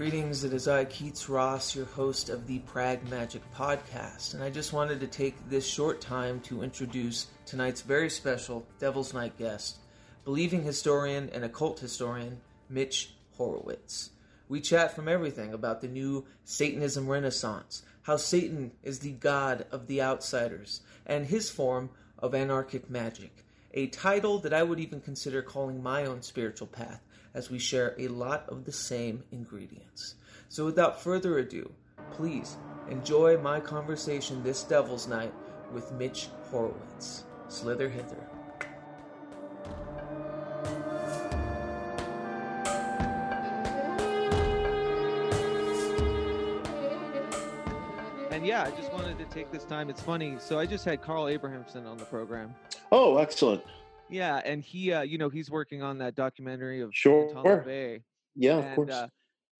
Greetings, it is I, Keats Ross, your host of the Prag Magic Podcast, and I just wanted to take this short time to introduce tonight's very special Devil's Night guest, believing historian and occult historian, Mitch Horowitz. We chat from everything about the new Satanism Renaissance, how Satan is the god of the outsiders, and his form of anarchic magic, a title that I would even consider calling my own spiritual path, as we share a lot of the same ingredients. So without further ado, please enjoy my conversation this Devil's Night with Mitch Horowitz. Slither hither. And yeah, I just wanted to take this time. It's funny. So I just had Carl Abrahamson on the program. Oh, excellent. Yeah, and he, you know, he's working on that documentary of Anton LaVey. Yeah, and, of course.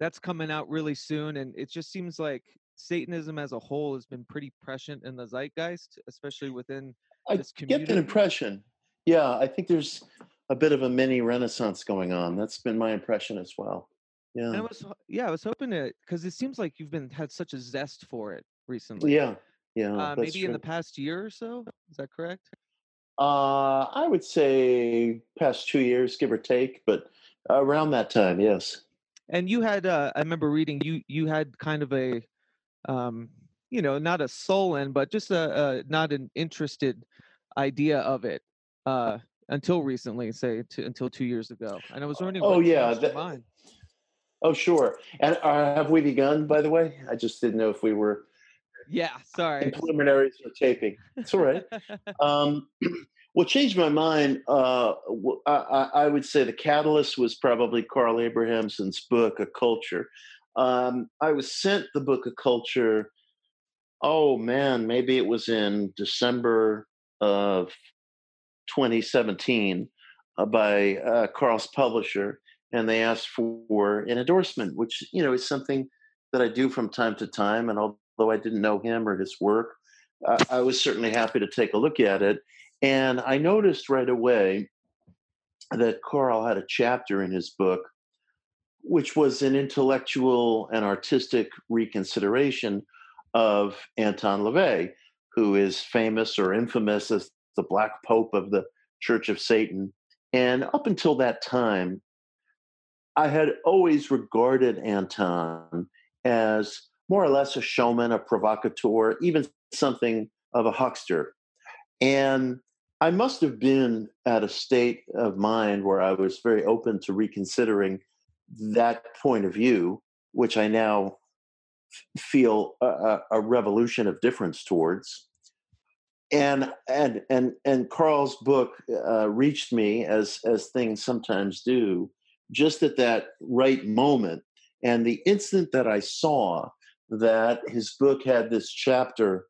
That's coming out really soon, and it just seems like Satanism as a whole has been pretty prescient in the zeitgeist, especially within this community. I get that impression. Yeah, I think there's a bit of a mini renaissance going on. That's been my impression as well. Yeah, and I was hoping to, because it seems like you've had such a zest for it recently. Yeah, maybe true. In the past year or so. Is that correct? I would say past 2 years, give or take, but around that time, yes. And you had, I remember reading, you had kind of a, you know, not a sullen, but just not an interested idea of it until recently, say, until 2 years ago. And I was wondering what changed your mind. Oh, sure. And have we begun, by the way? I just didn't know if we were... Yeah, sorry. Preliminaries for taping. It's all right. What changed my mind, I would say the catalyst was probably Carl Abrahamson's book, A Culture. I was sent the book, A Culture, maybe it was in December of 2017 by Carl's publisher, and they asked for an endorsement, which, you know, is something that I do from time to time, and although I didn't know him or his work, I was certainly happy to take a look at it. And I noticed right away that Carl had a chapter in his book, which was an intellectual and artistic reconsideration of Anton LaVey, who is famous or infamous as the Black Pope of the Church of Satan. And up until that time, I had always regarded Anton as more or less a showman, a provocateur, even something of a huckster. And I must have been at a state of mind where I was very open to reconsidering that point of view, which I now feel a revolution of difference towards. And Carl's book reached me, as things sometimes do, just at that right moment. And the instant that I saw that his book had this chapter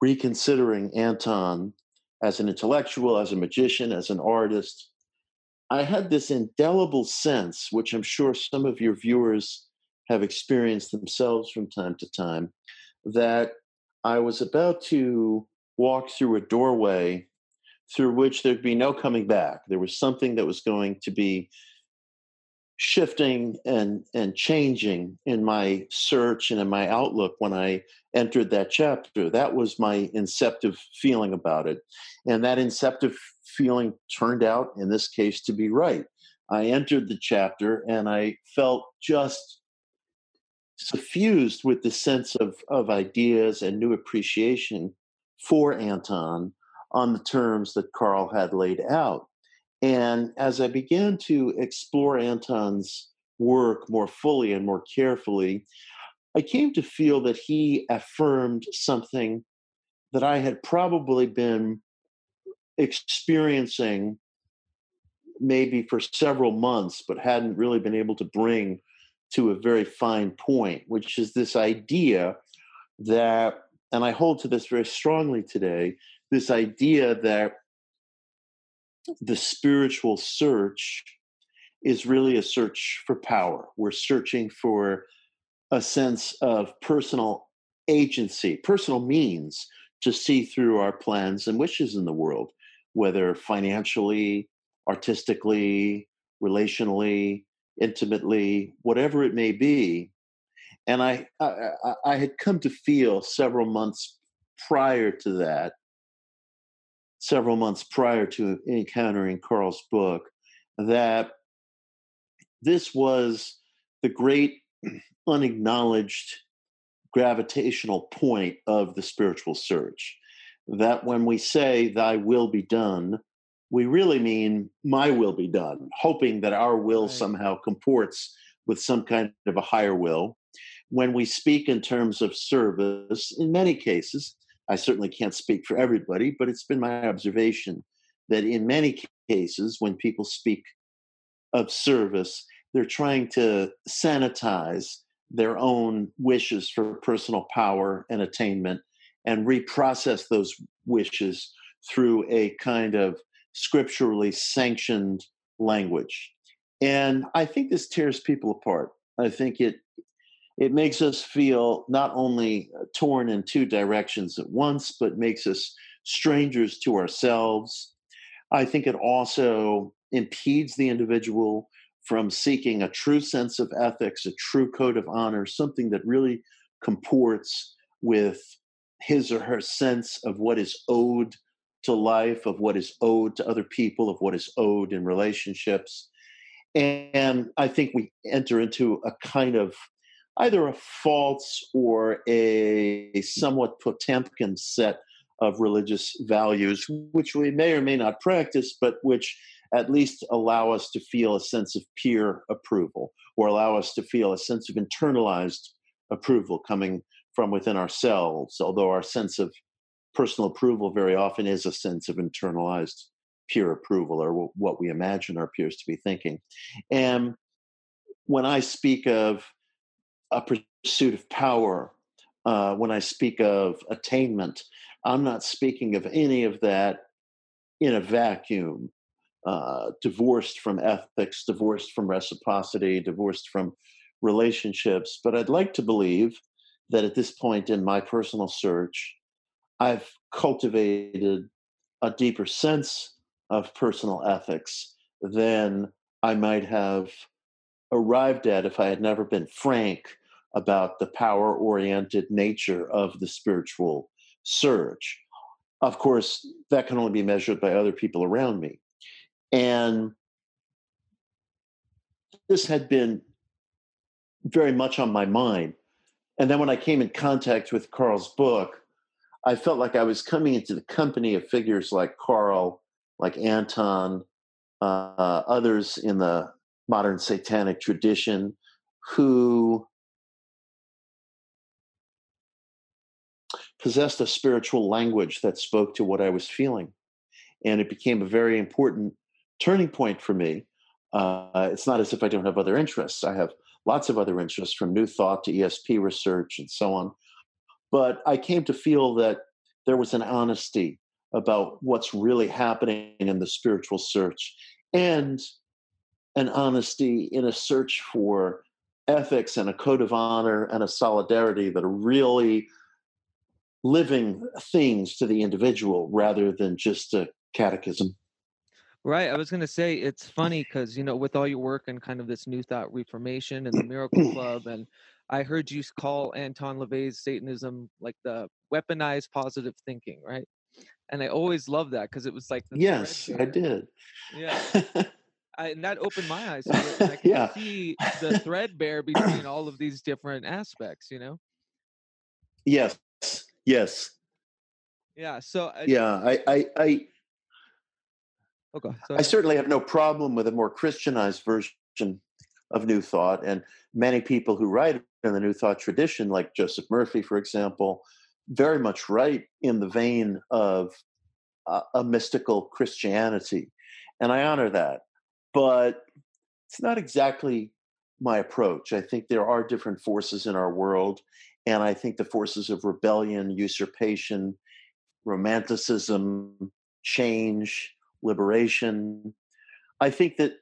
reconsidering Anton as an intellectual, as a magician, as an artist, I had this indelible sense, which I'm sure some of your viewers have experienced themselves from time to time, that I was about to walk through a doorway through which there'd be no coming back. There was something that was going to be shifting and changing in my search and in my outlook when I entered that chapter. That was my inceptive feeling about it. And that inceptive feeling turned out, in this case, to be right. I entered the chapter and I felt just suffused with the sense of ideas and new appreciation for Anton on the terms that Carl had laid out. And as I began to explore Anton's work more fully and more carefully, I came to feel that he affirmed something that I had probably been experiencing maybe for several months, but hadn't really been able to bring to a very fine point, which is this idea that, and I hold to this very strongly today, this idea that the spiritual search is really a search for power. We're searching for a sense of personal agency, personal means to see through our plans and wishes in the world, whether financially, artistically, relationally, intimately, whatever it may be. And I had come to feel several months prior to encountering Carl's book, that this was the great unacknowledged gravitational point of the spiritual search. That when we say, thy will be done, we really mean my will be done, hoping that our will somehow comports with some kind of a higher will. When we speak in terms of service, in many cases, I certainly can't speak for everybody, but it's been my observation that in many cases, when people speak of service, they're trying to sanitize their own wishes for personal power and attainment and reprocess those wishes through a kind of scripturally sanctioned language. And I think this tears people apart. I think it makes us feel not only torn in two directions at once, but makes us strangers to ourselves. I think it also impedes the individual from seeking a true sense of ethics, a true code of honor, something that really comports with his or her sense of what is owed to life, of what is owed to other people, of what is owed in relationships. And I think we enter into a kind of either a false or a somewhat Potemkin set of religious values, which we may or may not practice, but which at least allow us to feel a sense of peer approval, or allow us to feel a sense of internalized approval coming from within ourselves, although our sense of personal approval very often is a sense of internalized peer approval, or what we imagine our peers to be thinking. And when I speak of a pursuit of power, when I speak of attainment, I'm not speaking of any of that in a vacuum, divorced from ethics, divorced from reciprocity, divorced from relationships. But I'd like to believe that at this point in my personal search, I've cultivated a deeper sense of personal ethics than I might have arrived at if I had never been frank about the power-oriented nature of the spiritual surge. Of course, that can only be measured by other people around me. And this had been very much on my mind. And then when I came in contact with Carl's book, I felt like I was coming into the company of figures like Carl, like Anton, others in the modern satanic tradition, who possessed a spiritual language that spoke to what I was feeling. And it became a very important turning point for me. It's not as if I don't have other interests. I have lots of other interests, from New Thought to ESP research and so on. But I came to feel that there was an honesty about what's really happening in the spiritual search, and an honesty in a search for ethics and a code of honor and a solidarity that are really living things to the individual rather than just a catechism. Right. I was going to say, it's funny because, you know, with all your work and kind of this New Thought Reformation and the Miracle Club, and I heard you call Anton LaVey's Satanism like the weaponized positive thinking, right? And I always loved that because it was like... Yes, I did. Yeah. And that opened my eyes to it. And I could see the threadbare between all of these different aspects, you know? Yes. Yes. Yeah. So. I certainly have no problem with a more Christianized version of New Thought, and many people who write in the New Thought tradition, like Joseph Murphy, for example, very much write in the vein of a mystical Christianity, and I honor that. But it's not exactly my approach. I think there are different forces in our world. And I think the forces of rebellion, usurpation, romanticism, change, liberation, I think that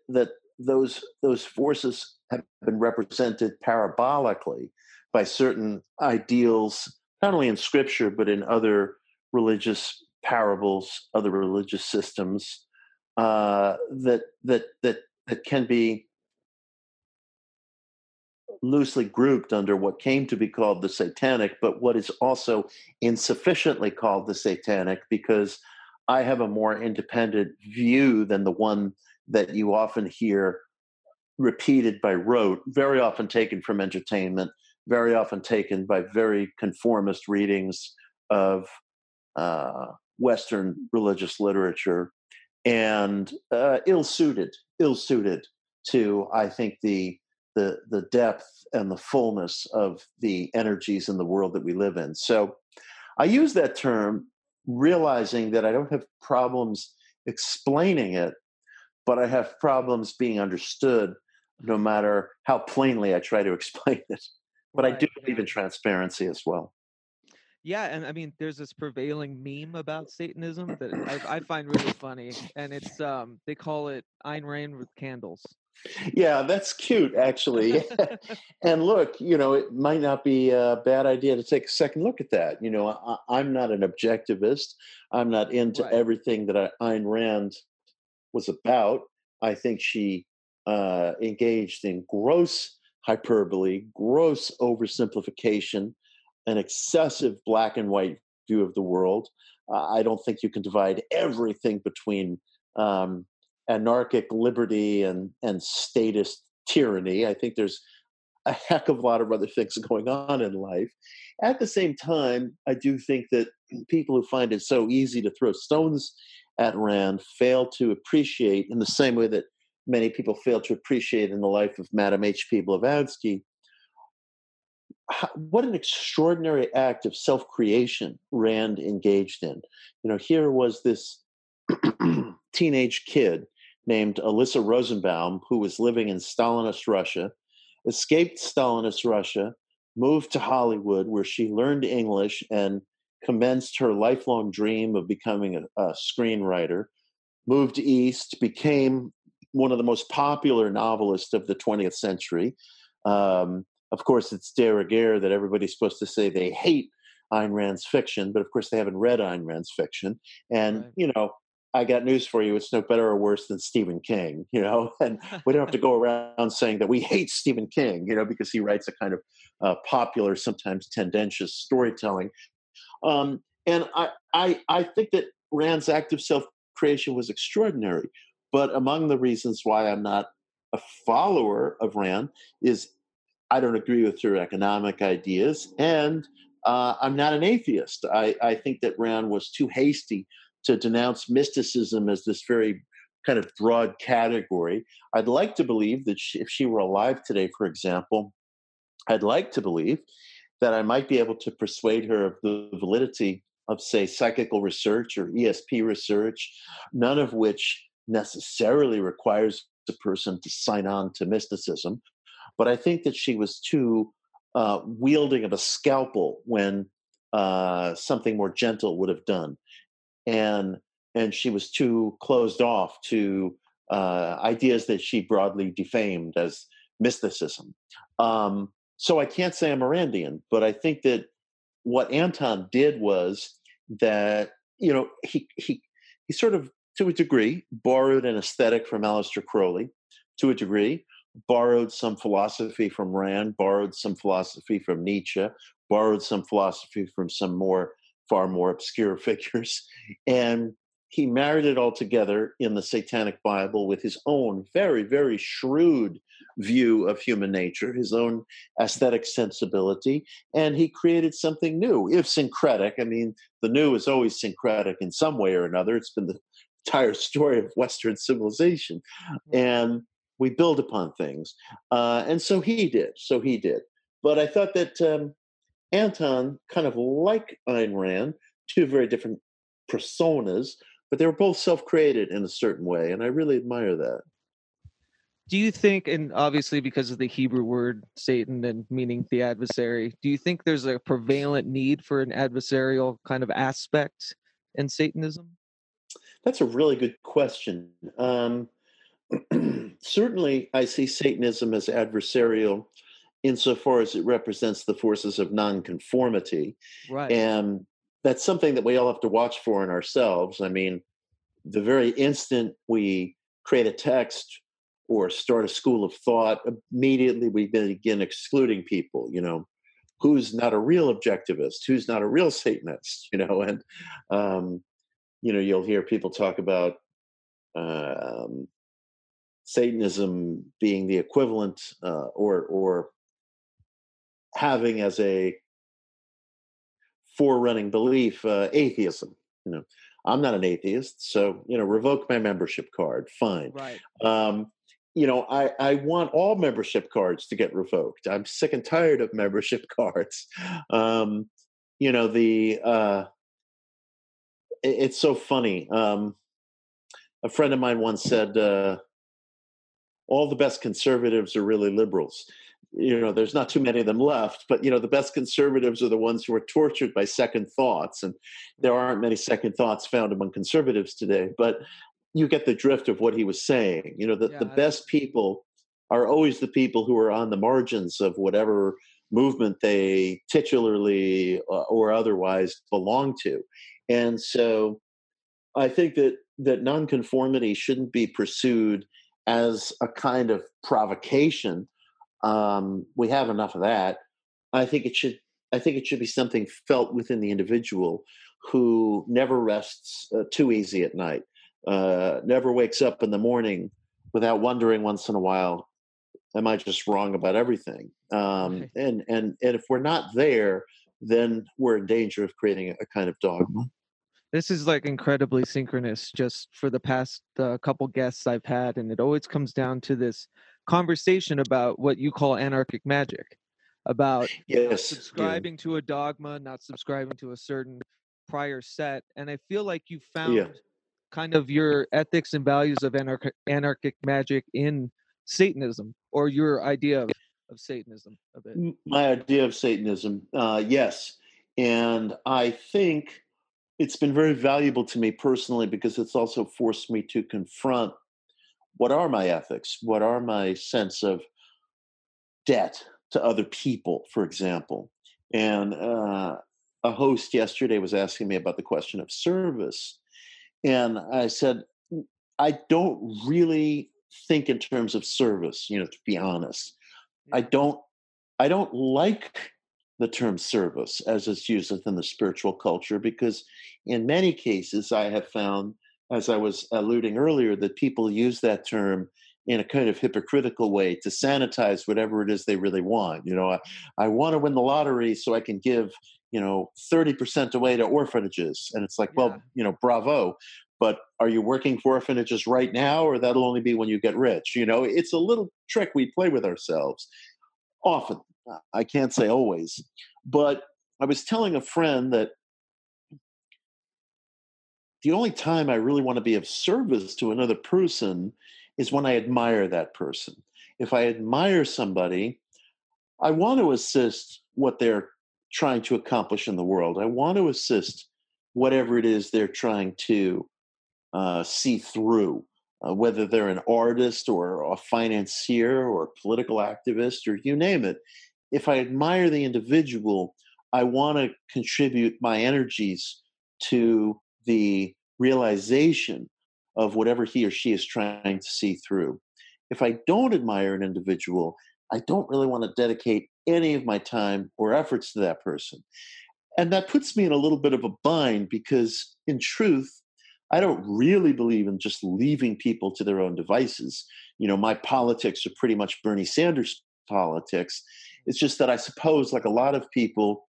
those forces have been represented parabolically by certain ideals, not only in Scripture, but in other religious parables, other religious systems, that can be loosely grouped under what came to be called the Satanic, but what is also insufficiently called the Satanic, because I have a more independent view than the one that you often hear repeated by rote, very often taken from entertainment, very often taken by very conformist readings of Western religious literature, and ill-suited to, I think, the depth and the fullness of the energies in the world that we live in. So I use that term realizing that I don't have problems explaining it, but I have problems being understood no matter how plainly I try to explain it. But I do believe in transparency as well. Yeah, and I mean, there's this prevailing meme about Satanism that I find really funny, and it's they call it Ayn Rand with candles. Yeah, that's cute, actually. And look, you know, it might not be a bad idea to take a second look at that. You know, I'm not an objectivist. I'm not into everything that Ayn Rand was about. I think she engaged in gross hyperbole, gross oversimplification, an excessive black and white view of the world. I don't think you can divide everything between anarchic liberty and statist tyranny. I think there's a heck of a lot of other things going on in life. At the same time, I do think that people who find it so easy to throw stones at Rand fail to appreciate, in the same way that many people fail to appreciate in the life of Madame H.P. Blavatsky, what an extraordinary act of self-creation Rand engaged in. You know, here was this teenage kid named Alyssa Rosenbaum, who was living in Stalinist Russia, escaped Stalinist Russia, moved to Hollywood, where she learned English and commenced her lifelong dream of becoming a screenwriter, moved east, became one of the most popular novelists of the 20th century. Of course, it's de rigueur that everybody's supposed to say they hate Ayn Rand's fiction, but of course they haven't read Ayn Rand's fiction. And, you know, I got news for you. It's no better or worse than Stephen King, you know, and we don't have to go around saying that we hate Stephen King, you know, because he writes a kind of popular, sometimes tendentious storytelling. And I think that Rand's act of self-creation was extraordinary. But among the reasons why I'm not a follower of Rand is I don't agree with her economic ideas, and I'm not an atheist. I think that Rand was too hasty to denounce mysticism as this very kind of broad category. I'd like to believe that if she were alive today, for example, I'd like to believe that I might be able to persuade her of the validity of, say, psychical research or ESP research, none of which necessarily requires a person to sign on to mysticism. But I think that she was too wielding of a scalpel when something more gentle would have done. And she was too closed off to ideas that she broadly defamed as mysticism. So I can't say I'm a Randian, but I think that what Anton did was that, you know, he sort of, to a degree, borrowed an aesthetic from Aleister Crowley, to a degree, borrowed some philosophy from Rand, borrowed some philosophy from Nietzsche, borrowed some philosophy from some far more obscure figures. And he married it all together in the Satanic Bible with his own very, very shrewd view of human nature, his own aesthetic sensibility, and he created something new, if syncretic. I mean, the new is always syncretic in some way or another. It's been the entire story of Western civilization. And we build upon things. And so he did. But I thought that Anton, kind of like Ayn Rand, two very different personas, but they were both self-created in a certain way. And I really admire that. Do you think, and obviously because of the Hebrew word Satan and meaning the adversary, do you think there's a prevalent need for an adversarial kind of aspect in Satanism? That's a really good question. Certainly, I see Satanism as adversarial insofar as it represents the forces of nonconformity. Right. And that's something that we all have to watch for in ourselves. I mean, the very instant we create a text or start a school of thought, immediately we begin excluding people, you know, who's not a real objectivist, who's not a real Satanist, you know, and, you know, you'll hear people talk about Satanism being the equivalent or having as a forerunning belief atheism, you know. I'm not an atheist, so, you know, revoke my membership card. Fine. Right. You know, I want all membership cards to get revoked. I'm sick and tired of membership cards. You know, it's so funny. A friend of mine once said, all the best conservatives are really liberals. You know, there's not too many of them left, but, you know, the best conservatives are the ones who are tortured by second thoughts. And there aren't many second thoughts found among conservatives today, but you get the drift of what he was saying. You know, the best people are always the people who are on the margins of whatever movement they titularly or otherwise belong to. And so I think that nonconformity shouldn't be pursued as a kind of provocation. We have enough of that. I think it should be something felt within the individual who never rests too easy at night, never wakes up in the morning without wondering once in a while, am I just wrong about everything? Okay. And if we're not there, then we're in danger of creating a kind of dogma. This is like incredibly synchronous just for the past couple guests I've had. And it always comes down to this conversation about what you call anarchic magic, about subscribing to a dogma, not subscribing to a certain prior set. And I feel like you found kind of your ethics and values of anarchic magic in Satanism, or your idea of Satanism. A bit. My idea of Satanism, yes. And I think it's been very valuable to me personally because it's also forced me to confront what are my ethics? What are my sense of debt to other people, for example? And a host yesterday was asking me about the question of service. And I said, I don't really think in terms of service, you know, to be honest. I don't like the term service as it's used within the spiritual culture, because in many cases I have found, as I was alluding earlier, that people use that term in a kind of hypocritical way to sanitize whatever it is they really want. You know, I want to win the lottery so I can give, you know, 30% away to orphanages. And it's like, well, you know, bravo, but are you working for orphanages right now? Or that'll only be when you get rich. You know, it's a little trick we play with ourselves often. I can't say always, but I was telling a friend that the only time I really want to be of service to another person is when I admire that person. If I admire somebody, I want to assist what they're trying to accomplish in the world. I want to assist whatever it is they're trying to see through, whether they're an artist or a financier or a political activist or you name it. If I admire the individual, I want to contribute my energies to the realization of whatever he or she is trying to see through. If I don't admire an individual, I don't really want to dedicate any of my time or efforts to that person. And that puts me in a little bit of a bind because, in truth, I don't really believe in just leaving people to their own devices. You know, my politics are pretty much Bernie Sanders politics. It's just that I suppose, like a lot of people,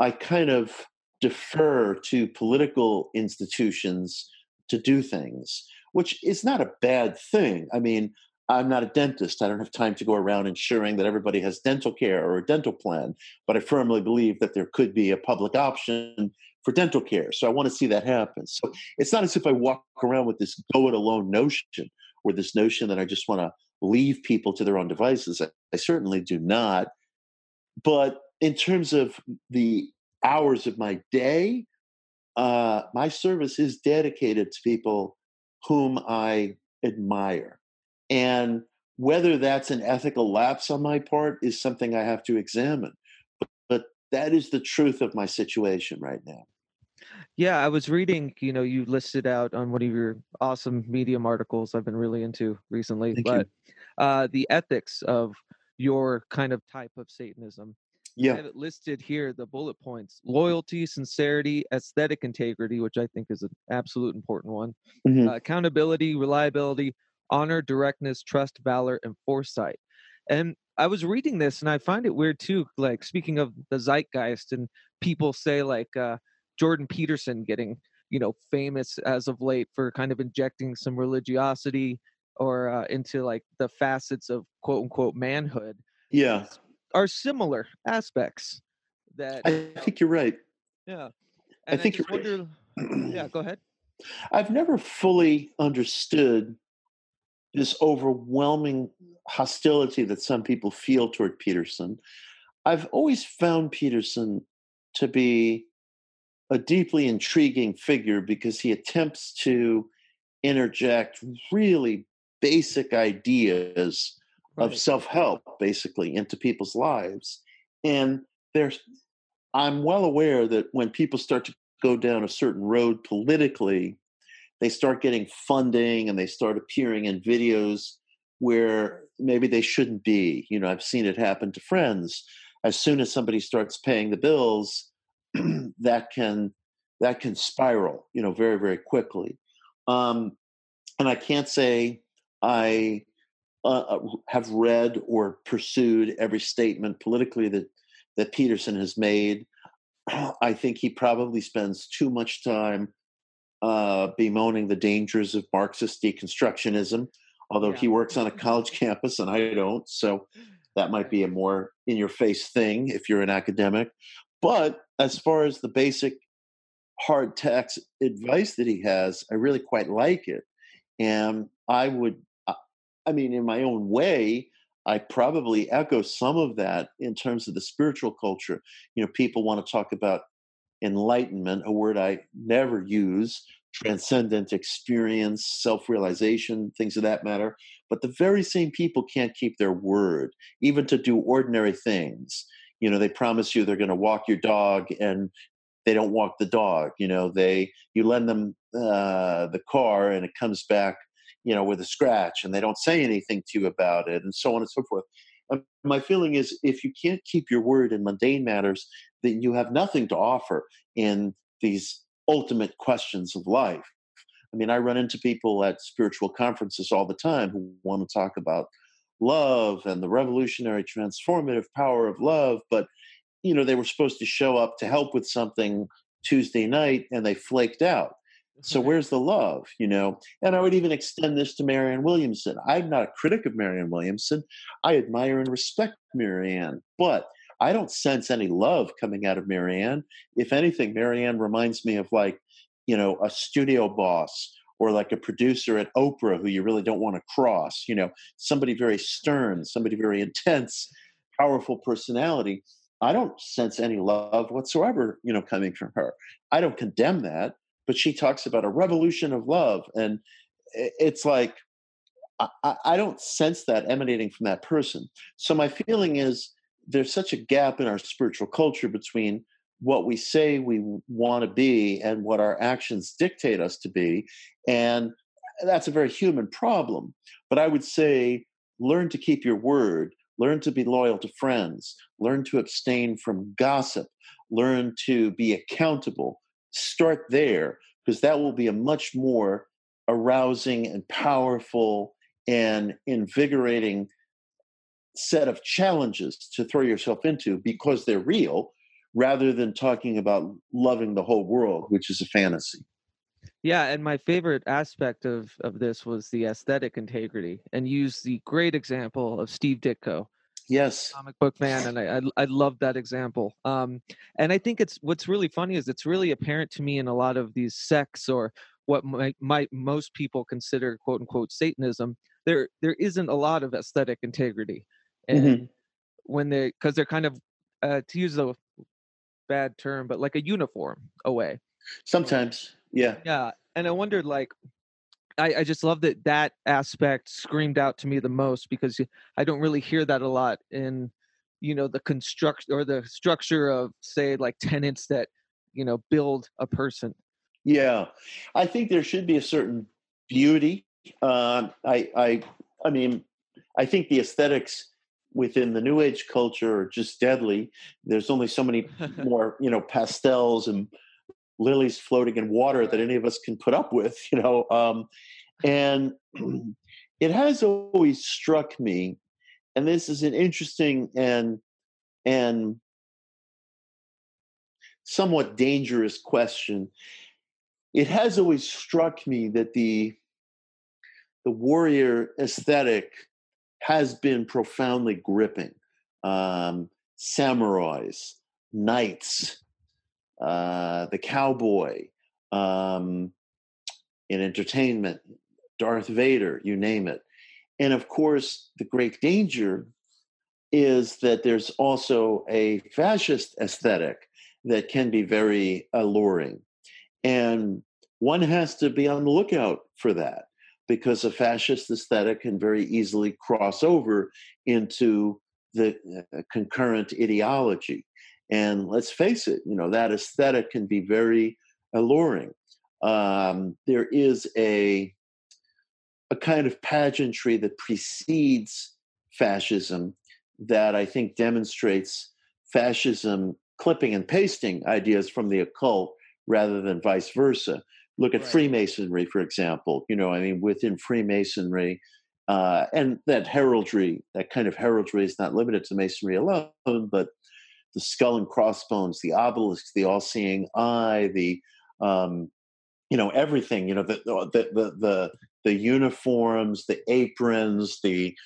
I kind of defer to political institutions to do things, which is not a bad thing. I mean, I'm not a dentist. I don't have time to go around ensuring that everybody has dental care or a dental plan, but I firmly believe that there could be a public option for dental care. So I want to see that happen. So it's not as if I walk around with this go-it-alone notion or this notion that I just want to leave people to their own devices. I certainly do not. But in terms of the hours of my day, my service is dedicated to people whom I admire. And whether that's an ethical lapse on my part is something I have to examine. But that is the truth of my situation right now. Yeah, I was reading, you know, you listed out on one of your awesome Medium articles I've been really into recently, the ethics of your kind of type of Satanism. Yeah. I have it listed here, the bullet points: loyalty, sincerity, aesthetic integrity, which I think is an absolute important one, accountability, reliability, honor, directness, trust, valor, and foresight. And I was reading this and I find it weird too, like speaking of the zeitgeist, and people say like Jordan Peterson getting, you know, famous as of late for kind of injecting some religiosity or into like the facets of quote unquote manhood. Yeah. Are similar aspects that I think you're right. Yeah. And I think you're right. Yeah, go ahead. I've never fully understood this overwhelming hostility that some people feel toward Peterson. I've always found Peterson to be a deeply intriguing figure because he attempts to interject really basic ideas of self-help, basically, into people's lives. And there's, I'm well aware that when people start to go down a certain road politically, they start getting funding and they start appearing in videos where maybe they shouldn't be. You know, I've seen it happen to friends. As soon as somebody starts paying the bills, that can spiral, you know, very, very quickly. And I can't say I have read or pursued every statement politically that Peterson has made. I think he probably spends too much time bemoaning the dangers of Marxist deconstructionism, although he works on a college campus and I don't, so that might be a more in-your-face thing if you're an academic. But as far as the basic hard tax advice that he has, I really quite like it. And I would, I mean, in my own way, I probably echo some of that in terms of the spiritual culture. You know, people want to talk about enlightenment, a word I never use, transcendent experience, self-realization, things of that matter. But the very same people can't keep their word, even to do ordinary things. You know, they promise you they're going to walk your dog and they don't walk the dog. You know, you lend them the car and it comes back, you know, with a scratch, and they don't say anything to you about it, and so on and so forth. My feeling is if you can't keep your word in mundane matters, then you have nothing to offer in these ultimate questions of life. I mean, I run into people at spiritual conferences all the time who want to talk about love and the revolutionary transformative power of love, but, you know, they were supposed to show up to help with something Tuesday night, and they flaked out. So where's the love, you know? And I would even extend this to Marianne Williamson. I'm not a critic of Marianne Williamson. I admire and respect Marianne, but I don't sense any love coming out of Marianne. If anything, Marianne reminds me of, like, you know, a studio boss or like a producer at Oprah who you really don't want to cross, you know, somebody very stern, somebody very intense, powerful personality. I don't sense any love whatsoever, you know, coming from her. I don't condemn that. But she talks about a revolution of love. And it's like, I don't sense that emanating from that person. So my feeling is there's such a gap in our spiritual culture between what we say we want to be and what our actions dictate us to be. And that's a very human problem. But I would say, learn to keep your word, learn to be loyal to friends, learn to abstain from gossip, learn to be accountable. Start there, because that will be a much more arousing and powerful and invigorating set of challenges to throw yourself into, because they're real, rather than talking about loving the whole world, which is a fantasy. Yeah, and my favorite aspect of this was the aesthetic integrity, and use the great example of Steve Ditko. Yes, comic book fan, and I love that example. And I think it's what's really funny is it's really apparent to me in a lot of these sects, or what might most people consider quote unquote Satanism. There isn't a lot of aesthetic integrity, and when they're kind of to use a bad term, but like a uniform away. Sometimes, yeah, yeah. And I wondered, like, I just love that aspect screamed out to me the most, because I don't really hear that a lot in, you know, the construction or the structure of, say, like tenets that, you know, build a person. Yeah, I think there should be a certain beauty. I mean, I think the aesthetics within the New Age culture are just deadly. There's only so many more, pastels and lilies floating in water that any of us can put up with, and it has always struck me, and this is an interesting and somewhat dangerous question. It has always struck me that the warrior aesthetic has been profoundly gripping. Samurais, knights, the cowboy, in entertainment, Darth Vader, you name it. And of course, the great danger is that there's also a fascist aesthetic that can be very alluring. And one has to be on the lookout for that, because a fascist aesthetic can very easily cross over into the concurrent ideology. And let's face it, that aesthetic can be very alluring. There is a kind of pageantry that precedes fascism that I think demonstrates fascism clipping and pasting ideas from the occult rather than vice versa. Look at right. Freemasonry, for example. Within Freemasonry, and that heraldry, that kind of heraldry is not limited to Masonry alone, but the skull and crossbones, the obelisk, the all-seeing eye, the, everything, the uniforms, the aprons, the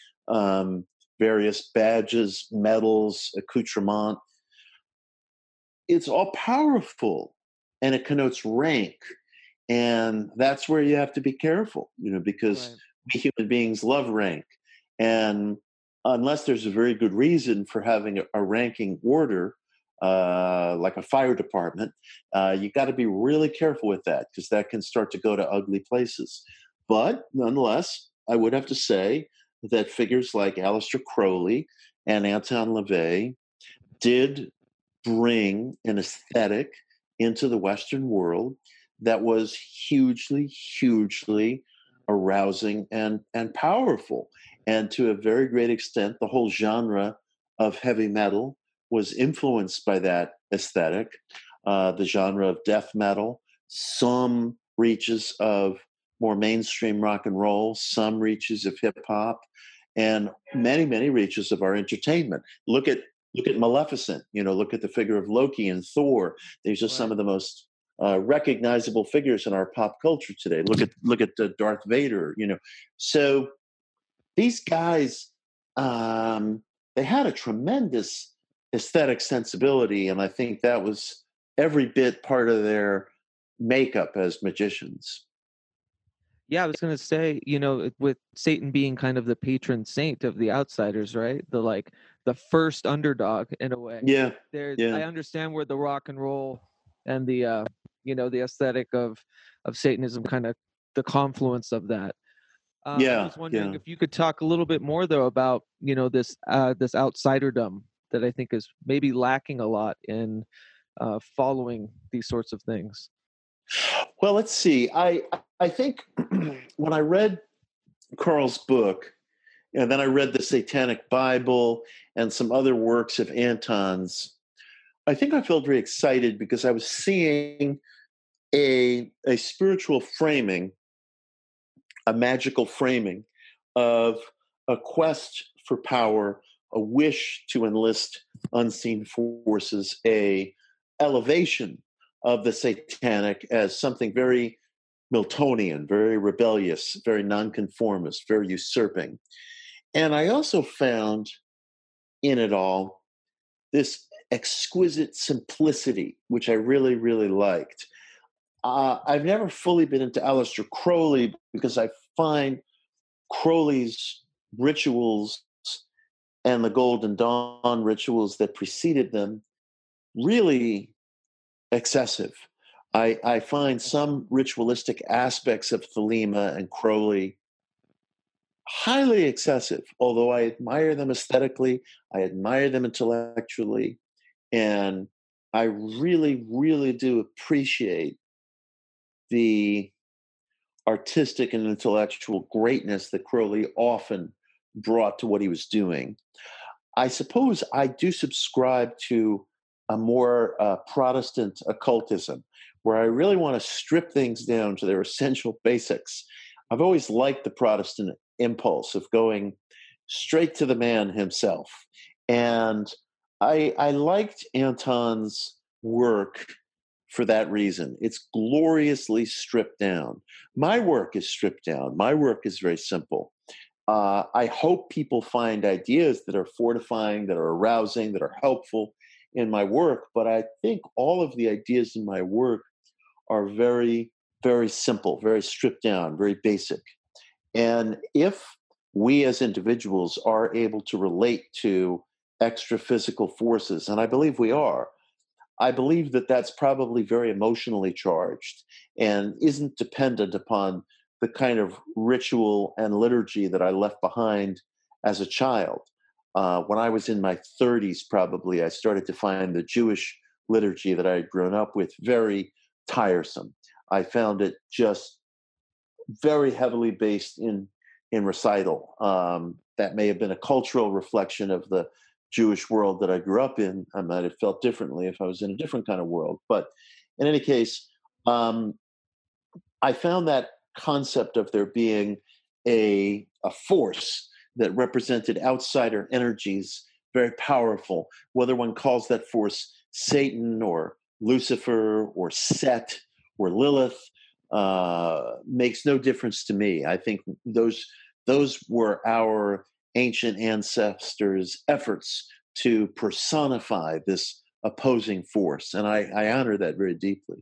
various badges, medals, accoutrement. It's all powerful, and it connotes rank. And that's where you have to be careful, because we human beings love rank. And unless there's a very good reason for having a ranking order, like a fire department, you got to be really careful with that, because that can start to go to ugly places. But nonetheless, I would have to say that figures like Aleister Crowley and Anton LaVey did bring an aesthetic into the Western world that was hugely, hugely arousing and powerful. And to a very great extent, the whole genre of heavy metal was influenced by that aesthetic. The genre of death metal, some reaches of more mainstream rock and roll, some reaches of hip hop, and many, many reaches of our entertainment. Look at Maleficent, look at the figure of Loki and Thor. These are right. some of the most recognizable figures in our pop culture today. Look at Darth Vader, So these guys, they had a tremendous aesthetic sensibility, and I think that was every bit part of their makeup as magicians. Yeah, I was going to say, with Satan being kind of the patron saint of the outsiders, right? The first underdog in a way. Yeah. I understand where the rock and roll and the the aesthetic of Satanism, kind of the confluence of that. I was wondering if you could talk a little bit more though about this outsiderdom that I think is maybe lacking a lot in following these sorts of things. Well, let's see. I think when I read Carl's book, and then I read the Satanic Bible and some other works of Anton's, I think I felt very excited because I was seeing a spiritual framing, a magical framing of a quest for power, a wish to enlist unseen forces, a elevation of the satanic as something very Miltonian, very rebellious, very nonconformist, very usurping. And I also found in it all this exquisite simplicity, which I really, really liked. I've never fully been into Aleister Crowley because I find Crowley's rituals and the Golden Dawn rituals that preceded them really excessive. I find some ritualistic aspects of Thelema and Crowley highly excessive, although I admire them aesthetically, I admire them intellectually, and I really, really do appreciate the artistic and intellectual greatness that Crowley often brought to what he was doing. I suppose I do subscribe to a more Protestant occultism, where I really want to strip things down to their essential basics. I've always liked the Protestant impulse of going straight to the man himself. And I liked Anton's work for that reason. It's gloriously stripped down. My work is stripped down. My work is very simple. I hope people find ideas that are fortifying, that are arousing, that are helpful in my work, but I think all of the ideas in my work are very, very simple, very stripped down, very basic. And if we as individuals are able to relate to extra-physical forces, and I believe we are, I believe that that's probably very emotionally charged and isn't dependent upon the kind of ritual and liturgy that I left behind as a child. When I was in my 30s, probably, I started to find the Jewish liturgy that I had grown up with very tiresome. I found it just very heavily based in recital. That may have been a cultural reflection of the Jewish world that I grew up in. I might have felt differently if I was in a different kind of world. But in any case, I found that concept of there being a force that represented outsider energies very powerful, whether one calls that force Satan or Lucifer or Set or Lilith, makes no difference to me. I think those were our ancient ancestors' efforts to personify this opposing force, and I honor that very deeply.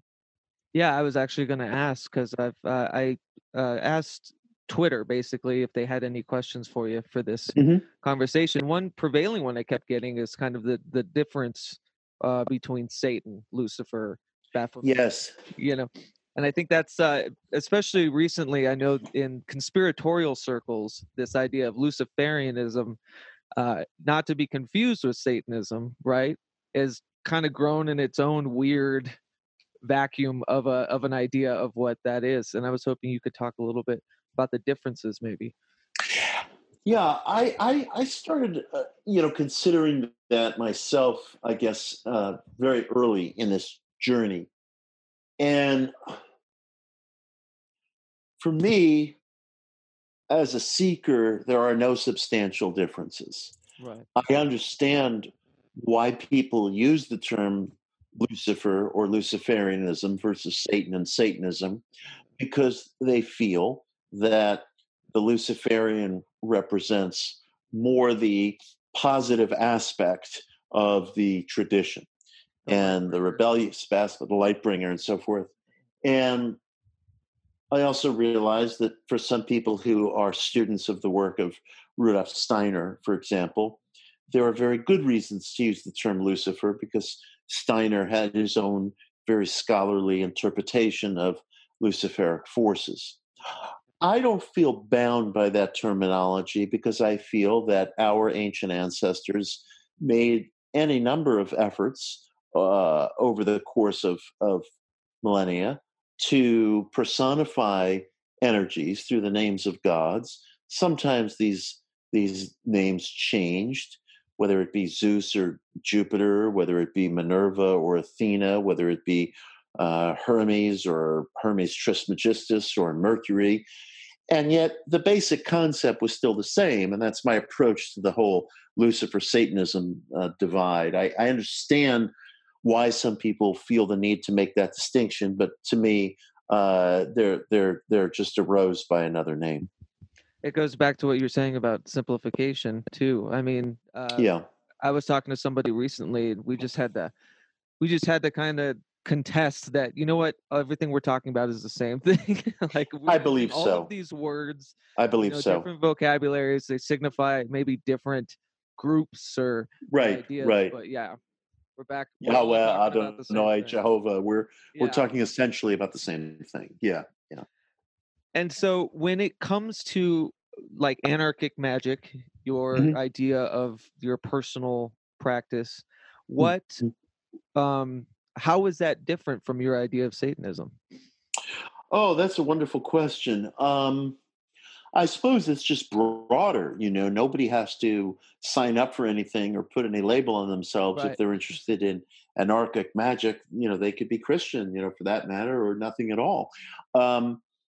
Yeah, I was actually going to ask, because I asked Twitter basically if they had any questions for you for this conversation. One prevailing one I kept getting is kind of the difference between Satan, Lucifer, Baphomet. Yes, you know, and I think that's especially recently. I know in conspiratorial circles, this idea of Luciferianism, not to be confused with Satanism, right, is kind of grown in its own weird vacuum of an idea of what that is. And I was hoping you could talk a little bit about the differences, maybe. Yeah, I started, considering that myself, I guess, very early in this journey. And for me, as a seeker, there are no substantial differences. Right. I understand why people use the term Lucifer or Luciferianism versus Satan and Satanism, because they feel that the Luciferian represents more the positive aspect of the tradition and the rebellious aspect, the light bringer and so forth. And I also realized that for some people who are students of the work of Rudolf Steiner, for example, there are very good reasons to use the term Lucifer, because Steiner had his own very scholarly interpretation of Luciferic forces. I don't feel bound by that terminology, because I feel that our ancient ancestors made any number of efforts over the course of millennia to personify energies through the names of gods. Sometimes these names changed, whether it be Zeus or Jupiter, whether it be Minerva or Athena, whether it be Hermes or Hermes trismegistus or Mercury. And yet the basic concept was still the same, and that's my approach to the whole Lucifer-Satanism divide. I understand why some people feel the need to make that distinction, but to me, they're just a rose by another name. It goes back to what you're saying about simplification, too. I mean, yeah, I was talking to somebody recently, and we just had to kind of contest that, you know what, everything we're talking about is the same thing. Like, I believe all so. Of these words, I believe, so. Different vocabularies, they signify maybe different groups or ideas. Right. But yeah, we're back. Yahweh, Adonai, Jehovah. We're talking essentially about the same thing. Yeah, yeah. And so when it comes to like anarchic magic, your idea of your personal practice, what how is that different from your idea of Satanism? Oh, that's a wonderful question. I suppose it's just broader, you know, nobody has to sign up for anything or put any label on themselves. Right. If they're interested in anarchic magic, you know, they could be Christian, you know, for that matter, or nothing at all.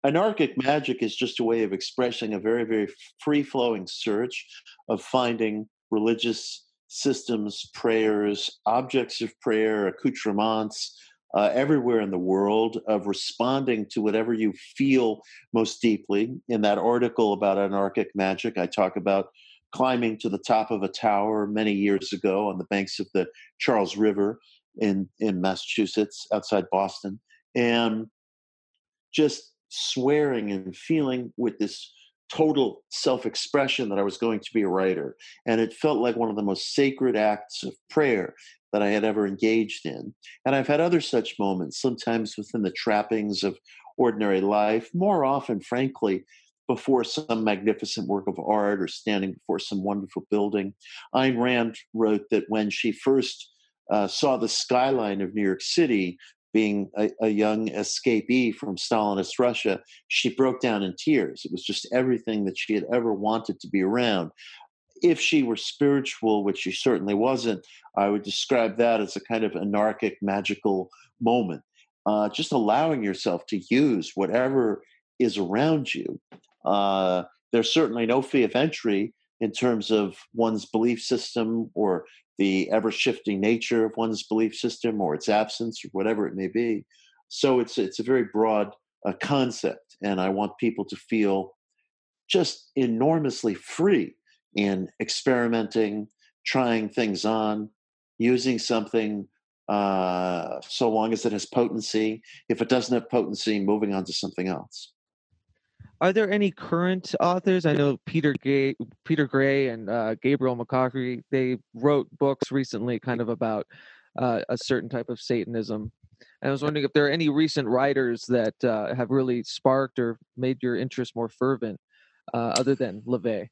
Anarchic magic is just a way of expressing a very, very free-flowing search of finding religious systems, prayers, objects of prayer, accoutrements, everywhere in the world, of responding to whatever you feel most deeply. In that article about anarchic magic, I talk about climbing to the top of a tower many years ago on the banks of the Charles River in Massachusetts, outside Boston, and just swearing and feeling with this total self-expression that I was going to be a writer. And it felt like one of the most sacred acts of prayer that I had ever engaged in. And I've had other such moments, sometimes within the trappings of ordinary life, more often, frankly, before some magnificent work of art or standing before some wonderful building. Ayn Rand wrote that when she first saw the skyline of New York City, being a young escapee from Stalinist Russia, she broke down in tears. It was just everything that she had ever wanted to be around. If she were spiritual, which she certainly wasn't, I would describe that as a kind of anarchic, magical moment. Just allowing yourself to use whatever is around you. There's certainly no fee of entry in terms of one's belief system or the ever-shifting nature of one's belief system or its absence or whatever it may be. So it's a very broad concept, and I want people to feel just enormously free in experimenting, trying things on, using something, so long as it has potency. If it doesn't have potency, moving on to something else. Are there any current authors? I know Peter Gray and Gabriel McCockery, they wrote books recently kind of about a certain type of Satanism. And I was wondering if there are any recent writers that have really sparked or made your interest more fervent other than LaVey.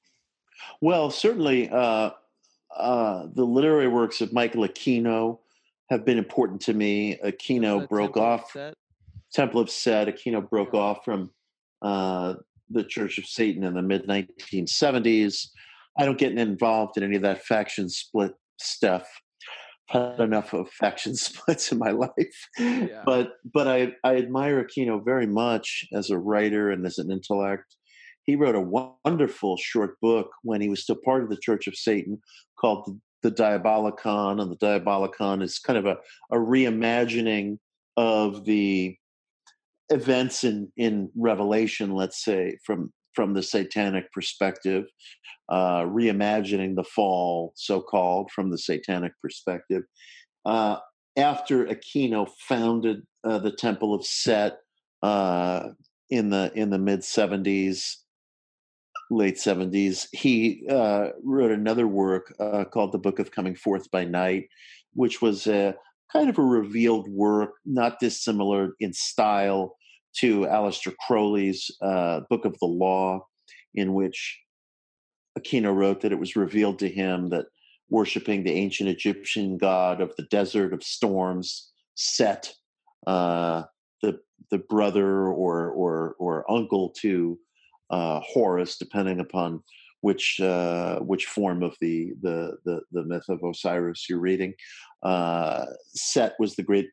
Well, certainly the literary works of Michael Aquino have been important to me. Aquino broke off. Temple of Set. Aquino broke off from the Church of Satan in the mid-1970s. I don't get involved in any of that faction split stuff. I've had enough of faction splits in my life. Yeah. But I admire Aquino very much as a writer and as an intellect. He wrote a wonderful short book when he was still part of the Church of Satan called The Diabolicon. And The Diabolicon is kind of a reimagining of the events in Revelation, let's say, from the satanic perspective, reimagining the fall, so-called, from the satanic perspective. After Aquino founded the Temple of Set in the mid-70s, late 70s, he wrote another work called The Book of Coming Forth by Night, which was a kind of a revealed work, not dissimilar in style to Aleister Crowley's Book of the Law, in which Aquino wrote that it was revealed to him that worshiping the ancient Egyptian god of the desert of storms, Set, the brother or uncle to Horus, depending upon which form of the myth of Osiris you're reading. Set was the great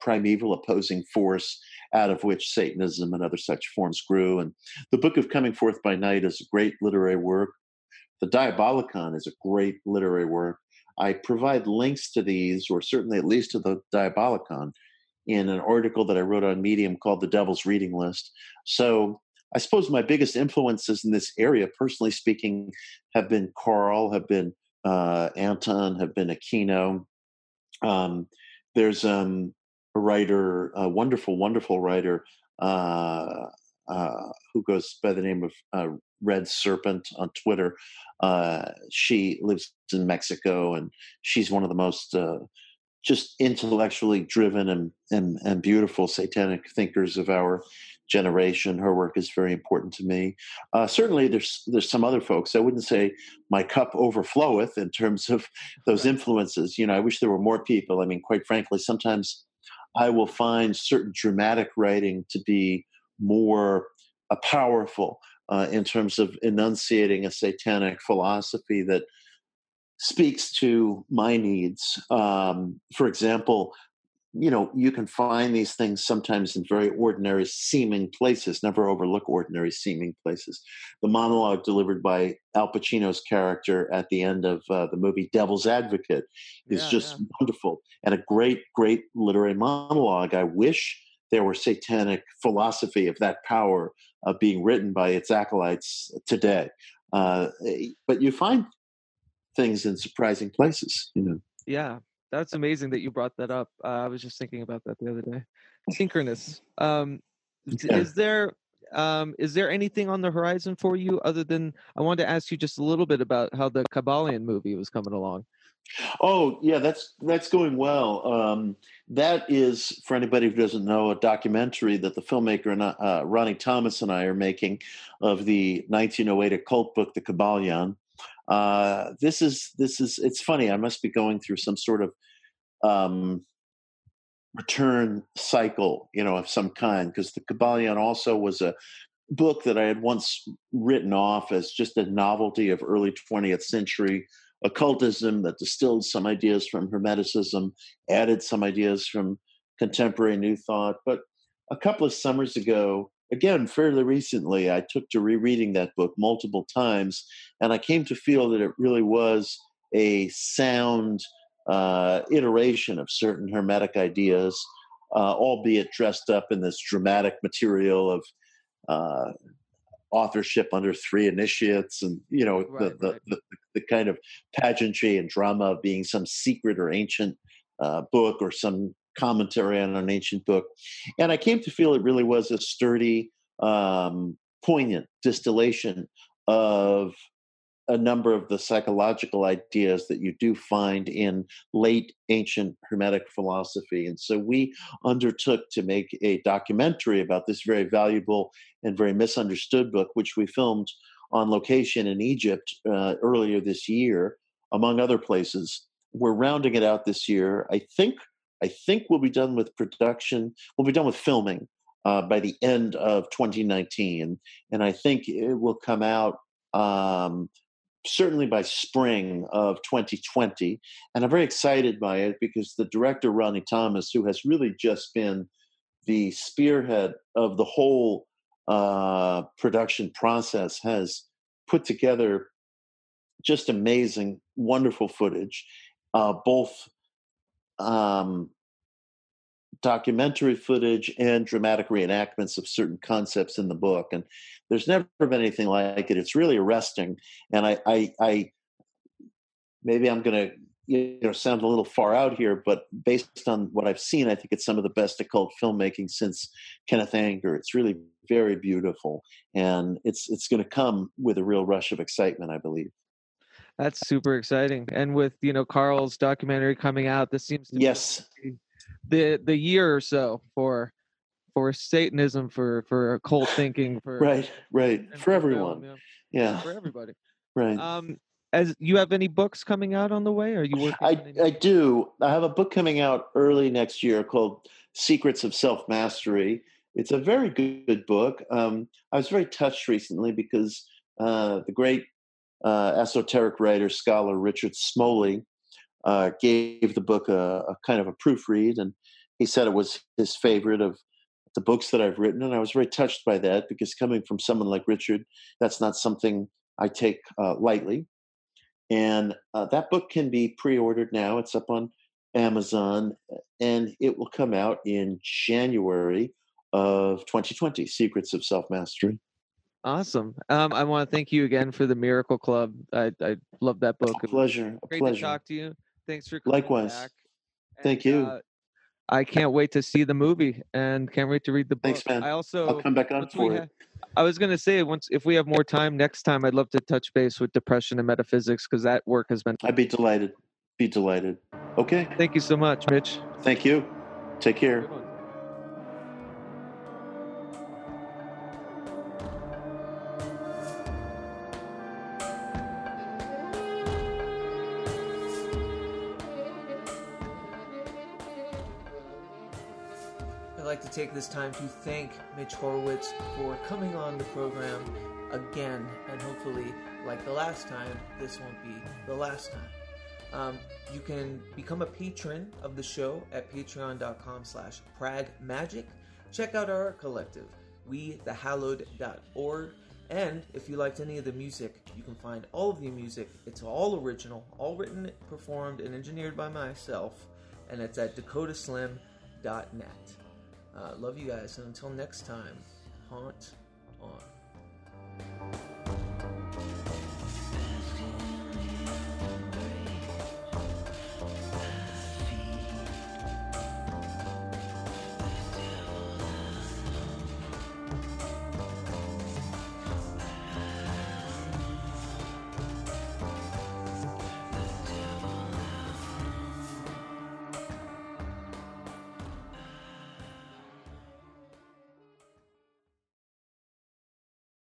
primeval opposing force out of which Satanism and other such forms grew. And The Book of Coming Forth by Night is a great literary work. The Diabolicon is a great literary work. I provide links to these, or certainly at least to the Diabolicon, in an article that I wrote on Medium called The Devil's Reading List. So I suppose my biggest influences in this area, personally speaking, have been Carl, have been Anton, have been Aquino. There's a writer, a wonderful, wonderful writer who goes by the name of Red Serpent on Twitter. She lives in Mexico, and she's one of the most just intellectually driven and beautiful satanic thinkers of our generation. Her work is very important to me. Certainly there's some other folks. I wouldn't say my cup overfloweth in terms of those influences. You know, I wish there were more people. I mean, quite frankly, sometimes I will find certain dramatic writing to be more powerful in terms of enunciating a satanic philosophy that speaks to my needs. For example, you know, you can find these things sometimes in very ordinary seeming places. Never overlook ordinary seeming places. The monologue delivered by Al Pacino's character at the end of the movie Devil's Advocate is wonderful, and a great, great literary monologue. I wish there were satanic philosophy of that power being written by its acolytes today. But you find things in surprising places, you know. Yeah. That's amazing that you brought that up. I was just thinking about that the other day. Synchronous. Is there anything on the horizon for you other than, I wanted to ask you just a little bit about how the Kybalion movie was coming along. Oh, yeah, that's going well. That is, for anybody who doesn't know, a documentary that the filmmaker and Ronnie Thomas and I are making of the 1908 occult book, The Kybalion. This is it's funny. I must be going through some sort of return cycle, you know, of some kind, because the Kybalion also was a book that I had once written off as just a novelty of early 20th century occultism that distilled some ideas from Hermeticism, added some ideas from contemporary New Thought. But a couple of summers ago, again, fairly recently, I took to rereading that book multiple times, and I came to feel that it really was a sound iteration of certain Hermetic ideas, albeit dressed up in this dramatic material of authorship under three initiates and, you know, the kind of pageantry and drama of being some secret or ancient book or some commentary on an ancient book. And I came to feel it really was a sturdy, poignant distillation of a number of the psychological ideas that you do find in late ancient Hermetic philosophy. And so we undertook to make a documentary about this very valuable and very misunderstood book, which we filmed on location in Egypt earlier this year, among other places. We're rounding it out this year. I think we'll be done with production. We'll be done with filming by the end of 2019. And I think it will come out certainly by spring of 2020. And I'm very excited by it because the director, Ronnie Thomas, who has really just been the spearhead of the whole production process, has put together just amazing, wonderful footage, both documentary footage and dramatic reenactments of certain concepts in the book. And there's never been anything like it. It's really arresting. And I maybe I'm going to, you know, sound a little far out here, but based on what I've seen, I think it's some of the best occult filmmaking since Kenneth Anger. It's really very beautiful. And it's going to come with a real rush of excitement, I believe. That's super exciting. And with, you know, Carl's documentary coming out, this seems to be the year or so for Satanism, for occult thinking, for for everyone. For everybody. Right. As you have any books coming out on the way? Are you working on any? I do. I have a book coming out early next year called Secrets of Self-Mastery. It's a very good book. I was very touched recently because the great esoteric writer, scholar Richard Smoley gave the book a kind of a proofread, and he said it was his favorite of the books that I've written, and I was very touched by that because coming from someone like Richard, that's not something I take lightly. And that book can be pre-ordered now. It's up on Amazon, and it will come out in January of 2020, Secrets of Self-Mastery. Awesome. I want to thank you again for the Miracle Club. I love that book. A pleasure. Great to talk to you. Thanks for coming back. And, thank you. I can't wait to see the movie and can't wait to read the book. Thanks, man. I'll come back on for it. I was going to say, if we have more time next time, I'd love to touch base with depression and metaphysics because that work has been. I'd be delighted. Okay. Thank you so much, Mitch. Thank you. Take care. like to take this time to thank Mitch Horowitz for coming on the program again, and hopefully, like the last time, this won't be the last time. You can become a patron of the show at patreon.com/pragmagic. Check out our collective, wethehallowed.org. And if you liked any of the music, you can find all of the music. It's all original, all written, performed, and engineered by myself. And it's at dakotaslim.net. Love you guys, and until next time, haunt